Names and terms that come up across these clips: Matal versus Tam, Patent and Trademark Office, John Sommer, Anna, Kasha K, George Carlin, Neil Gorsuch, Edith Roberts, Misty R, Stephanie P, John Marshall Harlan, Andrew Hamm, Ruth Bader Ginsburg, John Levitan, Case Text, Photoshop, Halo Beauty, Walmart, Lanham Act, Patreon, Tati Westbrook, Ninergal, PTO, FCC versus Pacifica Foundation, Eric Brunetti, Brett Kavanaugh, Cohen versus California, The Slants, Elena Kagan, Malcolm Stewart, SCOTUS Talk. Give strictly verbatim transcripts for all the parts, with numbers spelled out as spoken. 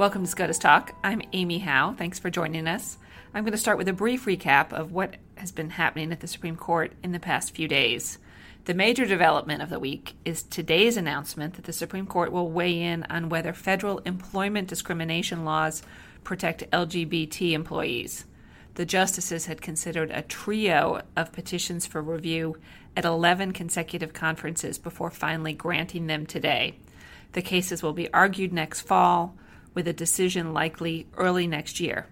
Welcome to SCOTUS Talk. I'm Amy Howe. Thanks for joining us. I'm going to start with a brief recap of what has been happening at the Supreme Court in the past few days. The major development of the week is today's announcement that the Supreme Court will weigh in on whether federal employment discrimination laws protect L G B T employees. The justices had considered a trio of petitions for review at eleven consecutive conferences before finally granting them today. The cases will be argued next fall, with a decision likely early next year.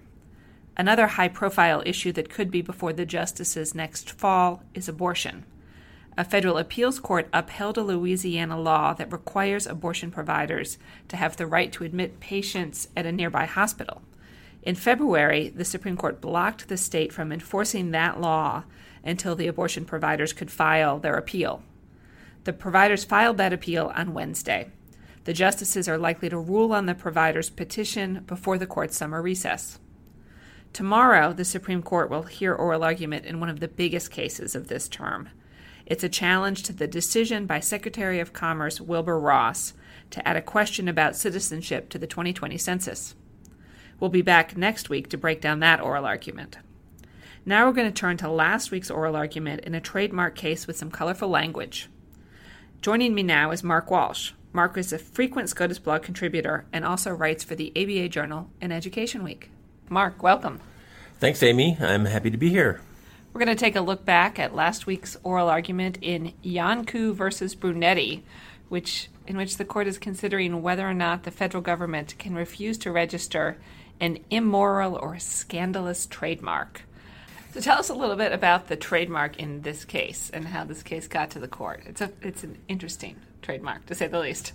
Another high-profile issue that could be before the justices next fall is abortion. A federal appeals court upheld a Louisiana law that requires abortion providers to have the right to admit patients at a nearby hospital. In February, the Supreme Court blocked the state from enforcing that law until the abortion providers could file their appeal. The providers filed that appeal on Wednesday. The justices are likely to rule on the provider's petition before the court's summer recess. Tomorrow, the Supreme Court will hear oral argument in one of the biggest cases of this term. It's a challenge to the decision by Secretary of Commerce Wilbur Ross to add a question about citizenship to the twenty twenty census. We'll be back next week to break down that oral argument. Now we're going to turn to last week's oral argument in a trademark case with some colorful language. Joining me now is Mark Walsh. Mark is a frequent SCOTUS blog contributor and also writes for the A B A Journal and Education Week. Mark, welcome. Thanks, Amy. I'm happy to be here. We're going to take a look back at last week's oral argument in Iancu versus Brunetti, which in which the court is considering whether or not the federal government can refuse to register an immoral or scandalous trademark. So tell us a little bit about the trademark in this case and how this case got to the court. It's a, it's an interesting trademark, to say the least.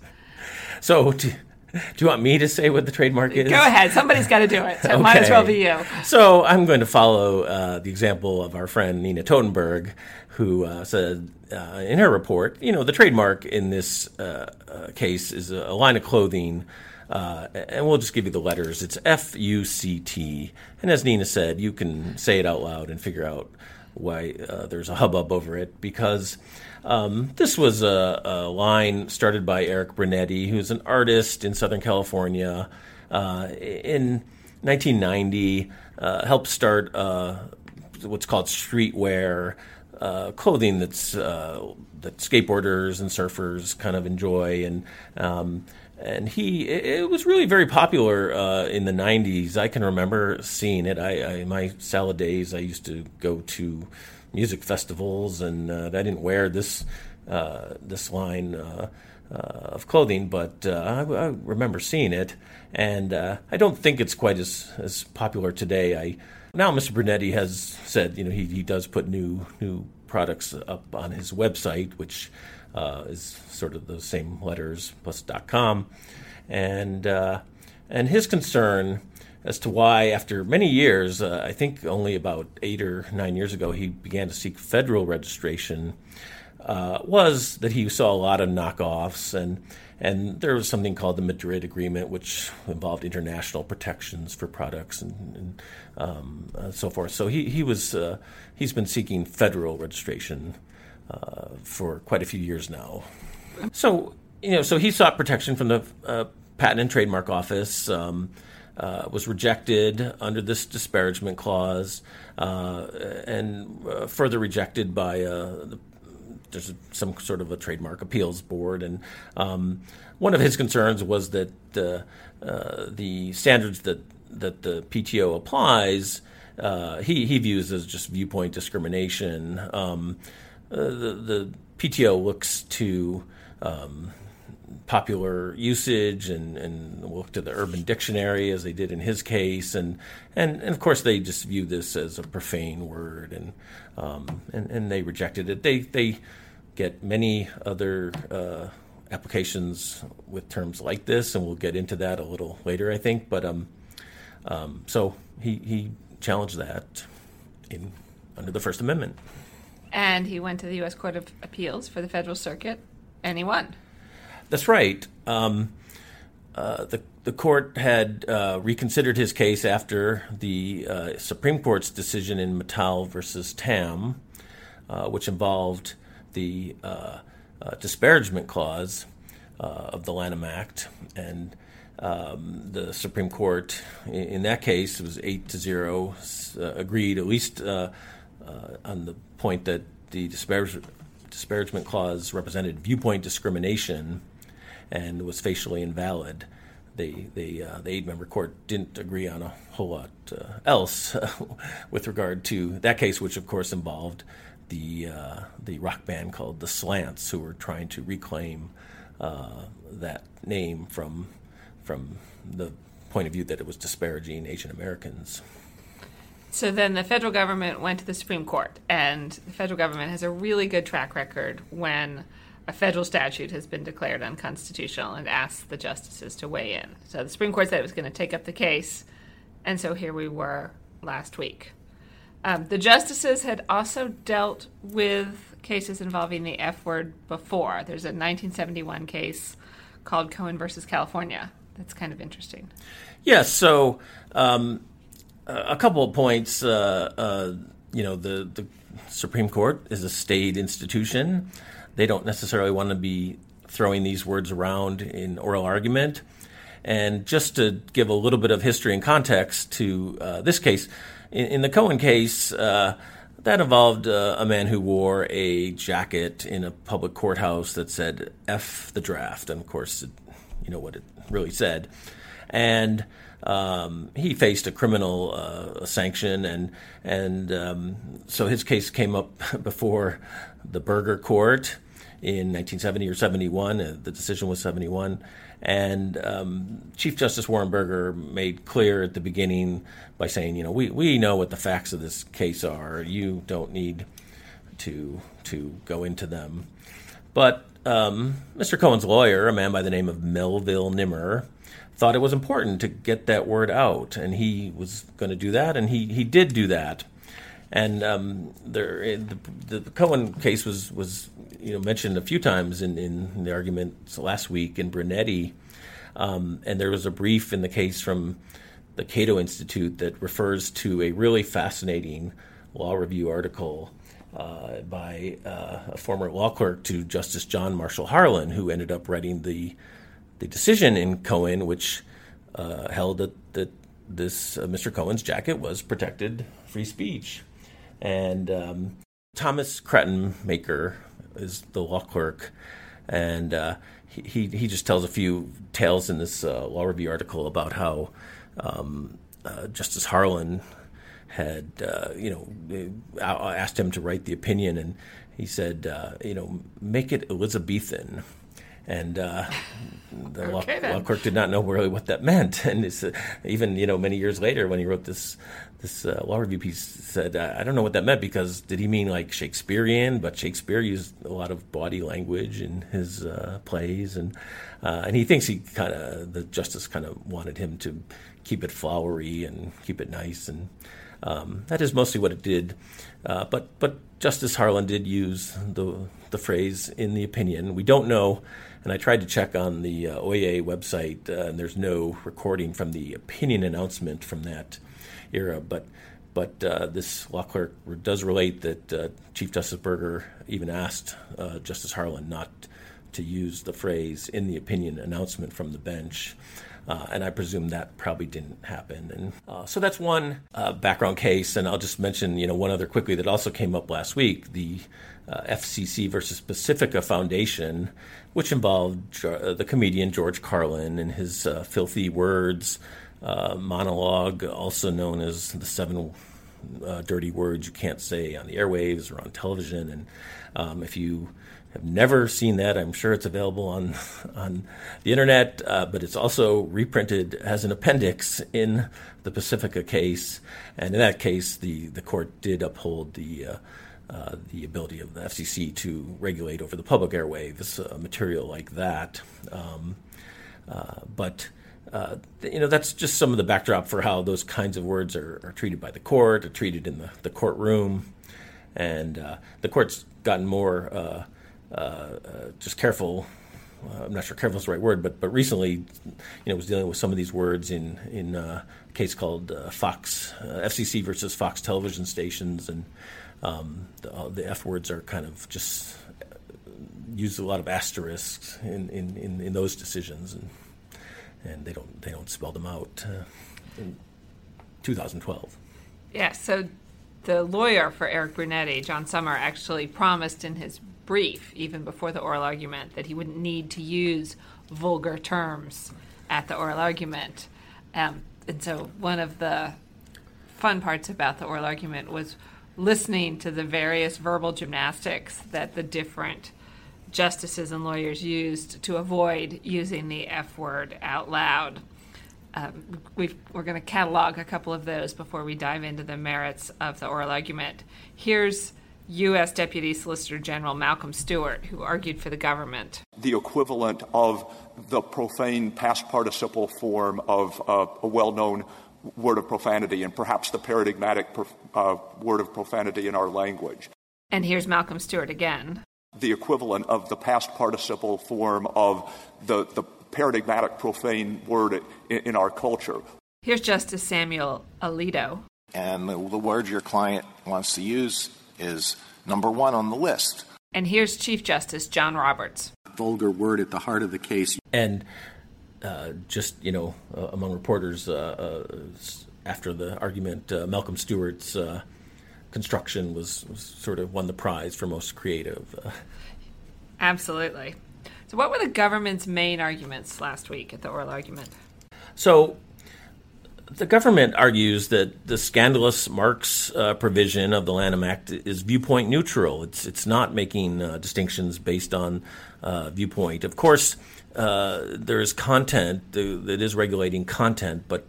So do, do you want me to say what the trademark is? Go ahead. Somebody's got to do it, so okay. Might as well be you. So I'm going to follow uh, the example of our friend Nina Totenberg, who uh, said uh, in her report, you know, the trademark in this uh, uh, case is a, a line of clothing. Uh, and we'll just give you the letters. It's F U C T. And as Nina said, you can say it out loud and figure out why uh, there's a hubbub over it, because um, this was a, a line started by Eric Brunetti, who's an artist in Southern California. Uh, in nineteen ninety, uh, helped start uh, what's called streetwear, uh, clothing that's uh, that skateboarders and surfers kind of enjoy, and um And he, it was really very popular uh, in the nineties. I can remember seeing it. I, I, my salad days, I used to go to music festivals, and uh, I didn't wear this uh, this line uh, uh, of clothing, but uh, I, I remember seeing it. And uh, I don't think it's quite as, as popular today. I now Mister Brunetti has said, you know, he, he does put new new products up on his website, which. Uh, is sort of those same letters plus dot com, and uh, and his concern as to why, after many years, uh, I think only about eight or nine years ago, he began to seek federal registration, uh, was that he saw a lot of knockoffs, and and there was something called the Madrid Agreement, which involved international protections for products and, and um, uh, so forth. So he he was uh, he's been seeking federal registration. Uh, for quite a few years now. So, you know, so he sought protection from the uh, Patent and Trademark Office, um, uh, was rejected under this disparagement clause, uh, and uh, further rejected by uh, the There's some sort of a trademark appeals board, and um, one of his concerns was that uh, uh, the standards that that the P T O applies, uh, he he views as just viewpoint discrimination. Um, Uh, the, the P T O looks to um, popular usage and, and look to the Urban Dictionary, as they did in his case, and and, and of course they just view this as a profane word, and um, and, and they rejected it. They they get many other uh, applications with terms like this, and we'll get into that a little later, I think. But um, um, so he he challenged that in under the First Amendment. And he went to the U S Court of Appeals for the Federal Circuit, and he won. That's right. Um, uh, the the court had uh, reconsidered his case after the uh, Supreme Court's decision in Matal versus Tam, uh, which involved the uh, uh, disparagement clause uh, of the Lanham Act, and Um, the Supreme Court, in, in that case, it was eight to zero, uh, agreed at least uh, uh, on the point that the disparage, disparagement clause represented viewpoint discrimination and was facially invalid. They, they, uh, the eight-member court didn't agree on a whole lot uh, else uh, with regard to that case, which of course involved the uh, the rock band called The Slants, who were trying to reclaim uh, that name from. from the point of view that it was disparaging Asian Americans. So then the federal government went to the Supreme Court, and the federal government has a really good track record when a federal statute has been declared unconstitutional and asked the justices to weigh in. So the Supreme Court said it was going to take up the case, and so here we were last week. Um, the justices had also dealt with cases involving the F word before. There's a nineteen seventy-one case called Cohen versus California. That's kind of interesting. Yes. Yeah, so um, a couple of points. Uh, uh, you know, the, the Supreme Court is a state institution. They don't necessarily want to be throwing these words around in oral argument. And just to give a little bit of history and context to uh, this case, in, in the Cohen case, uh, that involved uh, a man who wore a jacket in a public courthouse that said F the draft. And, of course, it, you know what it really said. And um, he faced a criminal uh, sanction. And and um, so his case came up before the Burger Court in nineteen seventy or seventy-one. Uh, the decision was seventy-one. And um, Chief Justice Warren Burger made clear at the beginning by saying, you know, we, we know what the facts of this case are. You don't need to to go into them. But um, Mister Cohen's lawyer, a man by the name of Melville Nimmer, thought it was important to get that word out. And he was going to do that, and he, he did do that. And um, there, the, the Cohen case was, was you know, mentioned a few times in, in the arguments last week in Brunetti. Um, and there was a brief in the case from the Cato Institute that refers to a really fascinating law review article uh, by uh, a former law clerk to Justice John Marshall Harlan, who ended up writing the the decision in Cohen, which uh, held that, that this uh, Mister Cohen's jacket was protected free speech. And um, Thomas Crettenmaker is the law clerk, and uh, he he just tells a few tales in this uh, law review article about how um, uh, Justice Harlan had uh, you know asked him to write the opinion, and he said uh, you know make it Elizabethan. And uh, the okay, law, law clerk did not know really what that meant. And it's, uh, even, you know, many years later when he wrote this this uh, law review piece, said, I, I don't know what that meant, because did he mean like Shakespearean? But Shakespeare used a lot of body language in his uh, plays. And uh, and he thinks he kind of, the justice kind of wanted him to keep it flowery and keep it nice. And um, that is mostly what it did. Uh, but but Justice Harlan did use the the phrase in the opinion. We don't know. And I tried to check on the uh, O I A website, uh, and there's no recording from the opinion announcement from that era. But but uh, this law clerk does relate that uh, Chief Justice Burger even asked uh, Justice Harlan not to use the phrase in the opinion announcement from the bench. Uh, and I presume that probably didn't happen. And uh, so that's one uh, background case. And I'll just mention, you know, one other quickly that also came up last week, the uh, F C C versus Pacifica Foundation, which involved uh, the comedian George Carlin and his uh, filthy words uh, monologue, also known as the seven uh, dirty words you can't say on the airwaves or on television. And um, if you have never seen that, I'm sure it's available on on the internet, uh, but it's also reprinted as an appendix in the Pacifica case. And in that case, the, the court did uphold the uh, uh, the ability of the F C C to regulate over the public airwaves uh, material like that. Um, uh, but uh, you know, that's just some of the backdrop for how those kinds of words are, are treated by the court, are treated in the, the courtroom, and uh, the court's gotten more. Uh, Uh, uh, just careful, uh, I'm not sure careful is the right word, but but recently, you know, was dealing with some of these words in, in uh, a case called uh, Fox, uh, F C C versus Fox Television Stations, and um, the, uh, the F words are kind of just used a lot of asterisks in, in, in, in those decisions, and and they don't they don't spell them out, uh, in two thousand twelve. Yeah, so the lawyer for Eric Brunetti, John Sommer, actually promised in his brief, even before the oral argument, that he wouldn't need to use vulgar terms at the oral argument. Um, and so one of the fun parts about the oral argument was listening to the various verbal gymnastics that the different justices and lawyers used to avoid using the F word out loud. Um, we've, we're going to catalog a couple of those before we dive into the merits of the oral argument. Here's U S Deputy Solicitor General Malcolm Stewart, who argued for the government. The equivalent of the profane past participle form of uh, a well-known word of profanity, and perhaps the paradigmatic prof- uh, word of profanity in our language. And here's Malcolm Stewart again. The equivalent of the past participle form of the, the paradigmatic profane word in, in our culture. Here's Justice Samuel Alito. And the, the word your client wants to use is number one on the list. And here's Chief Justice John Roberts. Vulgar word at the heart of the case. And uh, just, you know, uh, among reporters, uh, uh, after the argument, uh, Malcolm Stewart's uh, construction was, was sort of won the prize for most creative. Uh. Absolutely. So what were the government's main arguments last week at the oral argument? So the government argues that the scandalous marks uh, provision of the Lanham Act is viewpoint neutral. It's it's not making uh, distinctions based on uh, viewpoint. Of course, uh, there is content that is regulating content, but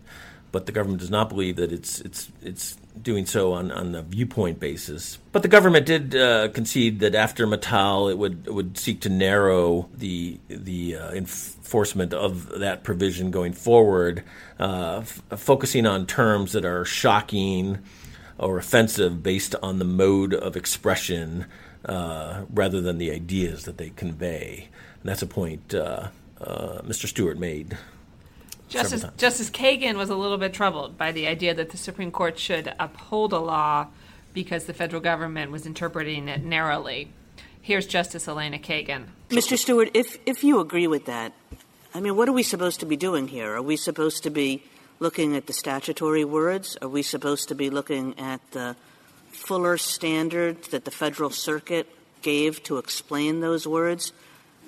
but the government does not believe that it's it's it's doing so on, on a viewpoint basis. But the government did uh, concede that after Matal, it would it would seek to narrow the the uh, enforcement of that provision going forward, uh, f- focusing on terms that are shocking or offensive based on the mode of expression uh, rather than the ideas that they convey. And that's a point uh, uh, Mister Stewart made. Justice, Justice Kagan was a little bit troubled by the idea that the Supreme Court should uphold a law because the federal government was interpreting it narrowly. Here's Justice Elena Kagan. Mister Stewart, if, if you agree with that, I mean, what are we supposed to be doing here? Are we supposed to be looking at the statutory words? Are we supposed to be looking at the fuller standard that the Federal Circuit gave to explain those words?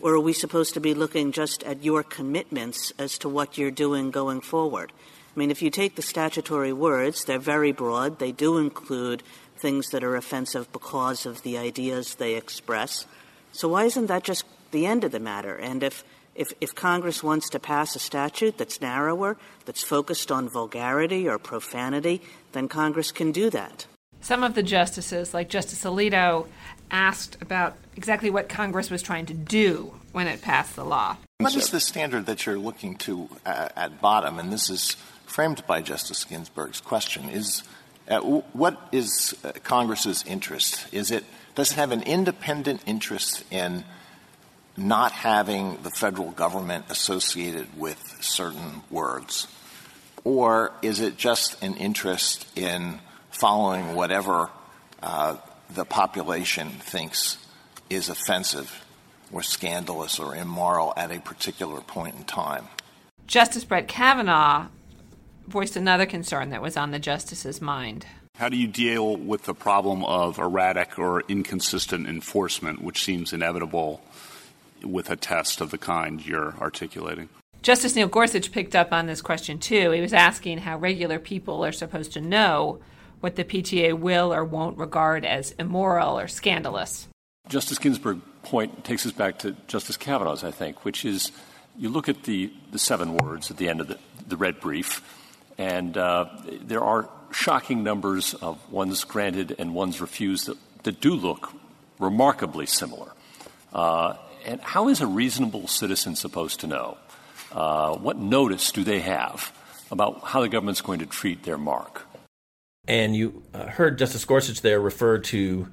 Or are we supposed to be looking just at your commitments as to what you're doing going forward? I mean, if you take the statutory words, they're very broad. They do include things that are offensive because of the ideas they express. So why isn't that just the end of the matter? And if, if, if Congress wants to pass a statute that's narrower, that's focused on vulgarity or profanity, then Congress can do that. Some of the justices, like Justice Alito, asked about exactly what Congress was trying to do when it passed the law. What is the standard that you're looking to uh, at bottom? And this is framed by Justice Ginsburg's question. Is uh, what is uh, Congress's interest? Is it does it have an independent interest in not having the federal government associated with certain words? Or is it just an interest in following whatever uh, the population thinks is offensive or scandalous or immoral at a particular point in time? Justice Brett Kavanaugh voiced another concern that was on the justice's mind. How do you deal with the problem of erratic or inconsistent enforcement, which seems inevitable with a test of the kind you're articulating? Justice Neil Gorsuch picked up on this question, too. He was asking how regular people are supposed to know what the P T A will or won't regard as immoral or scandalous. Justice Ginsburg's point takes us back to Justice Kavanaugh's, I think, which is you look at the, the seven words at the end of the, the red brief, and uh, there are shocking numbers of ones granted and ones refused that, that do look remarkably similar. Uh, and how is a reasonable citizen supposed to know? Uh, what notice do they have about how the government's going to treat their mark? And you uh, heard Justice Gorsuch there refer to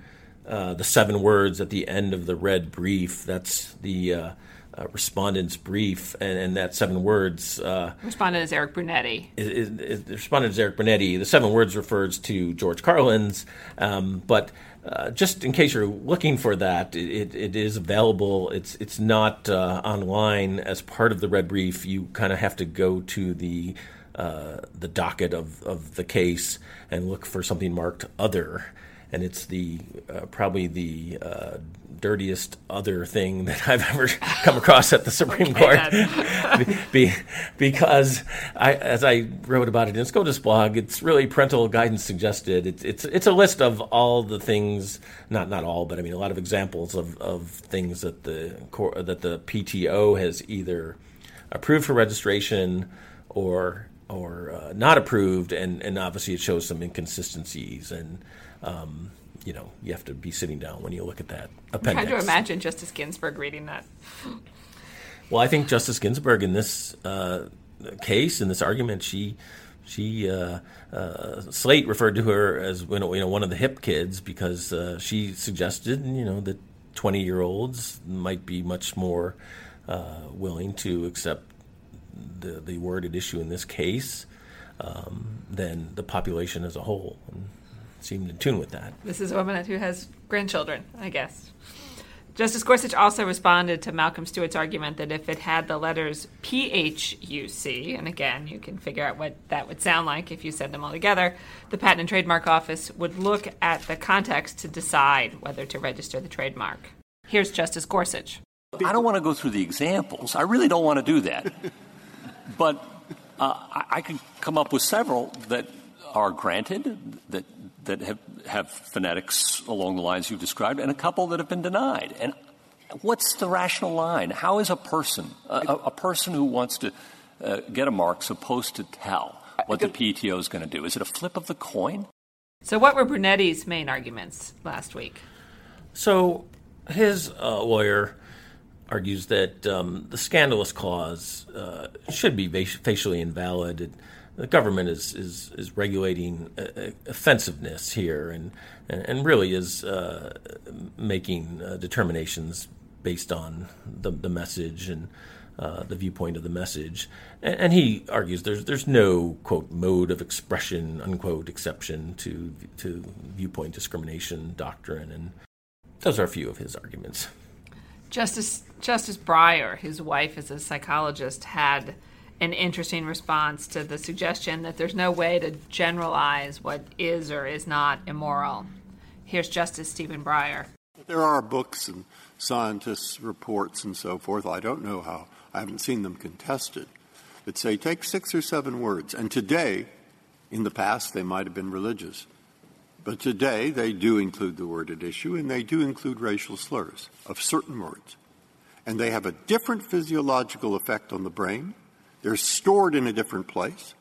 uh, the seven words at the end of the red brief. That's the uh, uh, respondent's brief, and, and that seven words. Uh, respondent is Eric Brunetti. Is, is, is, respondent is Eric Brunetti. The seven words refers to George Carlin's, um, but uh, just in case you're looking for that, it, it is available. It's it's not uh, online as part of the red brief. You kind of have to go to the Uh, the docket of, of the case and look for something marked other, and it's the uh, probably the uh, dirtiest other thing that I've ever come across at the Supreme okay, Court. be, be, because I, as I wrote about it in SCOTUS blog, it's really parental guidance suggested. It's it's it's a list of all the things, not not all, but I mean a lot of examples of, of things that the that the P T O has either approved for registration or or uh, not approved, and, and obviously it shows some inconsistencies, and um, you know you have to be sitting down when you look at that appendix. I'm trying to imagine Justice Ginsburg reading that. Well, I think Justice Ginsburg in this uh, case, in this argument, she she uh, uh, Slate referred to her as you know, you know one of the hip kids because uh, she suggested you know that twenty-year-olds might be much more uh, willing to accept the the word at issue in this case um, than the population as a whole, and seemed in tune with that. This is a woman who has grandchildren, I guess. Justice Gorsuch also responded to Malcolm Stewart's argument that if it had the letters P H U C, and again, you can figure out what that would sound like if you said them all together, the Patent and Trademark Office would look at the context to decide whether to register the trademark. Here's Justice Gorsuch. I don't want to go through the examples. I really don't want to do that. But uh, I could come up with several that are granted, that that have, have phonetics along the lines you described, and a couple that have been denied. And what's the rational line? How is a person, a, a person who wants to uh, get a mark, supposed to tell what the P T O is going to do? Is it a flip of the coin? So what were Brunetti's main arguments last week? So his uh, lawyer argues that um, the scandalous clause uh, should be va- facially invalid. It, the government is is, is regulating uh, offensiveness here, and and, and really is uh, making uh, determinations based on the, the message and uh, the viewpoint of the message. And, and he argues there's there's no quote mode of expression unquote exception to to viewpoint discrimination doctrine, and those are a few of his arguments. Justice Justice Breyer, whose wife is a psychologist, had an interesting response to the suggestion that there's no way to generalize what is or is not immoral. Here's Justice Stephen Breyer. There are books and scientists' reports and so forth. I don't know how. I haven't seen them contested. That say take six or seven words. And today, in the past, they might have been religious. But today, they do include the word at issue, and they do include racial slurs of certain words. And they have a different physiological effect on the brain. They're stored in a different place.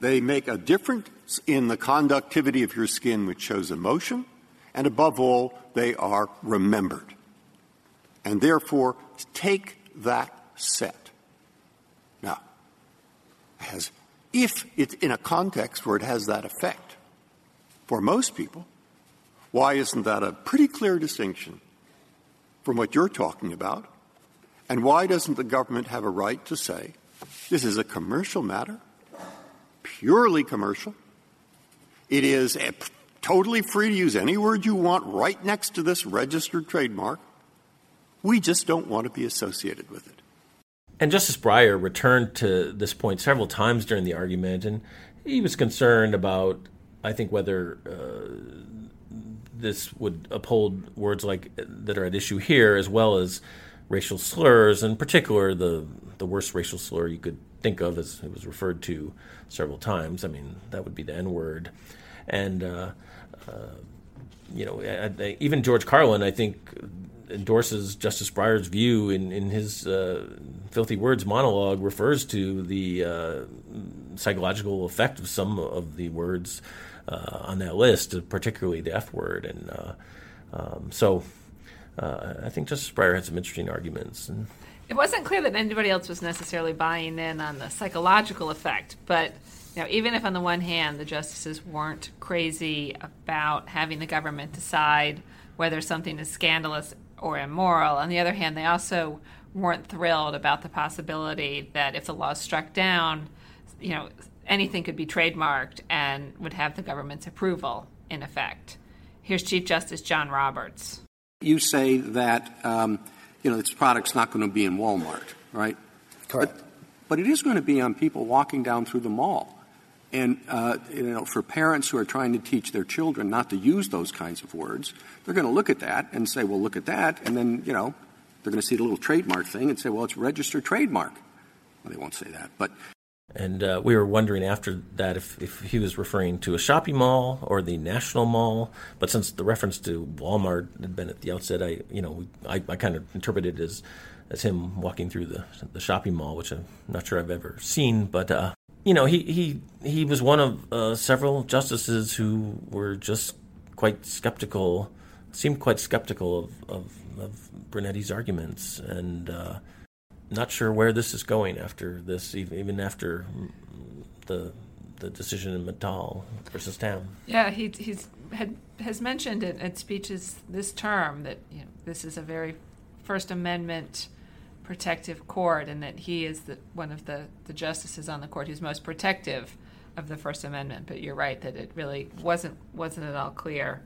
They make a difference in the conductivity of your skin, which shows emotion. And above all, they are remembered. And therefore, take that set. Now, as if it's in a context where it has that effect, for most people, why isn't that a pretty clear distinction from what you're talking about? And why doesn't the government have a right to say, this is a commercial matter, purely commercial? It is a, totally free to use any word you want right next to this registered trademark. We just don't want to be associated with it. And Justice Breyer returned to this point several times during the argument, and he was concerned about I think whether uh, this would uphold words like that are at issue here, as well as racial slurs, in particular the the worst racial slur you could think of, as it was referred to several times. I mean, that would be the N-word, and uh, uh, you know, I, I, even George Carlin, I think, endorses Justice Breyer's view in in his uh, Filthy Words monologue, refers to the uh, psychological effect of some of the words Uh, on that list, particularly the F word. And uh, um, so uh, I think Justice Breyer had some interesting arguments. And it wasn't clear that anybody else was necessarily buying in on the psychological effect. But you know, even if on the one hand the justices weren't crazy about having the government decide whether something is scandalous or immoral. On the other hand, they also weren't thrilled about the possibility that if the law is struck down, you know, anything could be trademarked and would have the government's approval in effect. Here's Chief Justice John Roberts. You say that, um, you know, this product's not going to be in Walmart, right? Correct. But, but it is going to be on people walking down through the mall. And, uh, you know, for parents who are trying to teach their children not to use those kinds of words, they're going to look at that and say, well, look at that. And then, you know, they're going to see the little trademark thing and say, well, it's registered trademark. Well, they won't say that, but... And uh, we were wondering after that if, if he was referring to a shopping mall or the National Mall. But since the reference to Walmart had been at the outset, I you know I, I kind of interpreted it as as him walking through the the shopping mall, which I'm not sure I've ever seen. But uh, you know he he he was one of uh, several justices who were just quite skeptical, seemed quite skeptical of of, of Brunetti's arguments and. Uh, Not sure where this is going after this, even after the the decision in Matal versus Tam. Yeah, he he's had has mentioned it in speeches this term that you know, this is a very First Amendment protective court, and that he is the, one of the, the justices on the court who's most protective of the First Amendment. But you're right that it really wasn't wasn't at all clear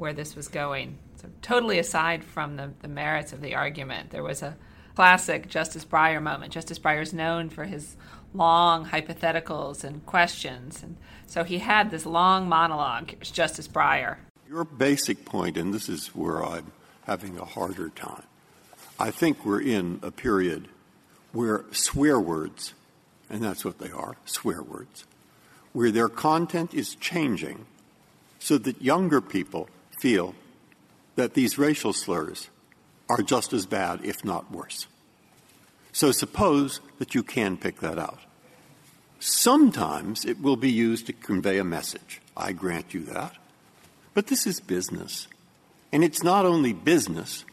where this was going. So totally aside from the, the merits of the argument, there was a classic Justice Breyer moment. Justice Breyer is known for his long hypotheticals and questions. And so he had this long monologue. Here's Justice Breyer. Your basic point, and this is where I'm having a harder time, I think we're in a period where swear words, and that's what they are, swear words, where their content is changing so that younger people feel that these racial slurs are just as bad, if not worse. So suppose that you can pick that out. Sometimes it will be used to convey a message. I grant you that. But this is business. And it's not only business.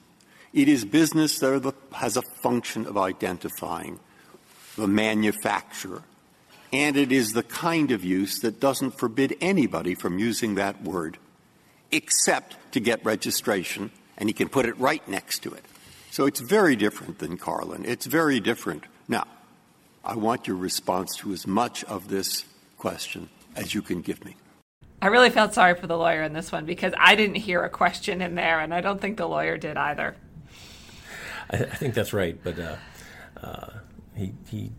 It is business that has a function of identifying the manufacturer. And it is the kind of use that doesn't forbid anybody from using that word except to get registration, and he can put it right next to it. So it's very different than Carlin. It's very different. Now, I want your response to as much of this question as you can give me. I really felt sorry for the lawyer in this one because I didn't hear a question in there, and I don't think the lawyer did either. I, I think that's right, but uh, uh, he, he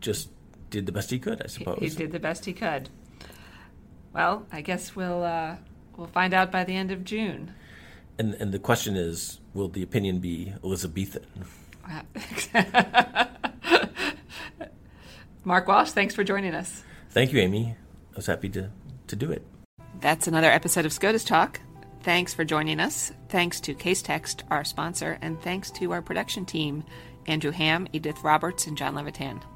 just did the best he could, I suppose. He, he did the best he could. Well, I guess we'll uh, we'll find out by the end of June. And and the question is, will the opinion be Elizabethan? Mark Walsh, thanks for joining us. Thank you, Amy. I was happy to, to do it. That's another episode of SCOTUS Talk. Thanks for joining us. Thanks to Case Text, our sponsor, and thanks to our production team, Andrew Hamm, Edith Roberts, and John Levitan.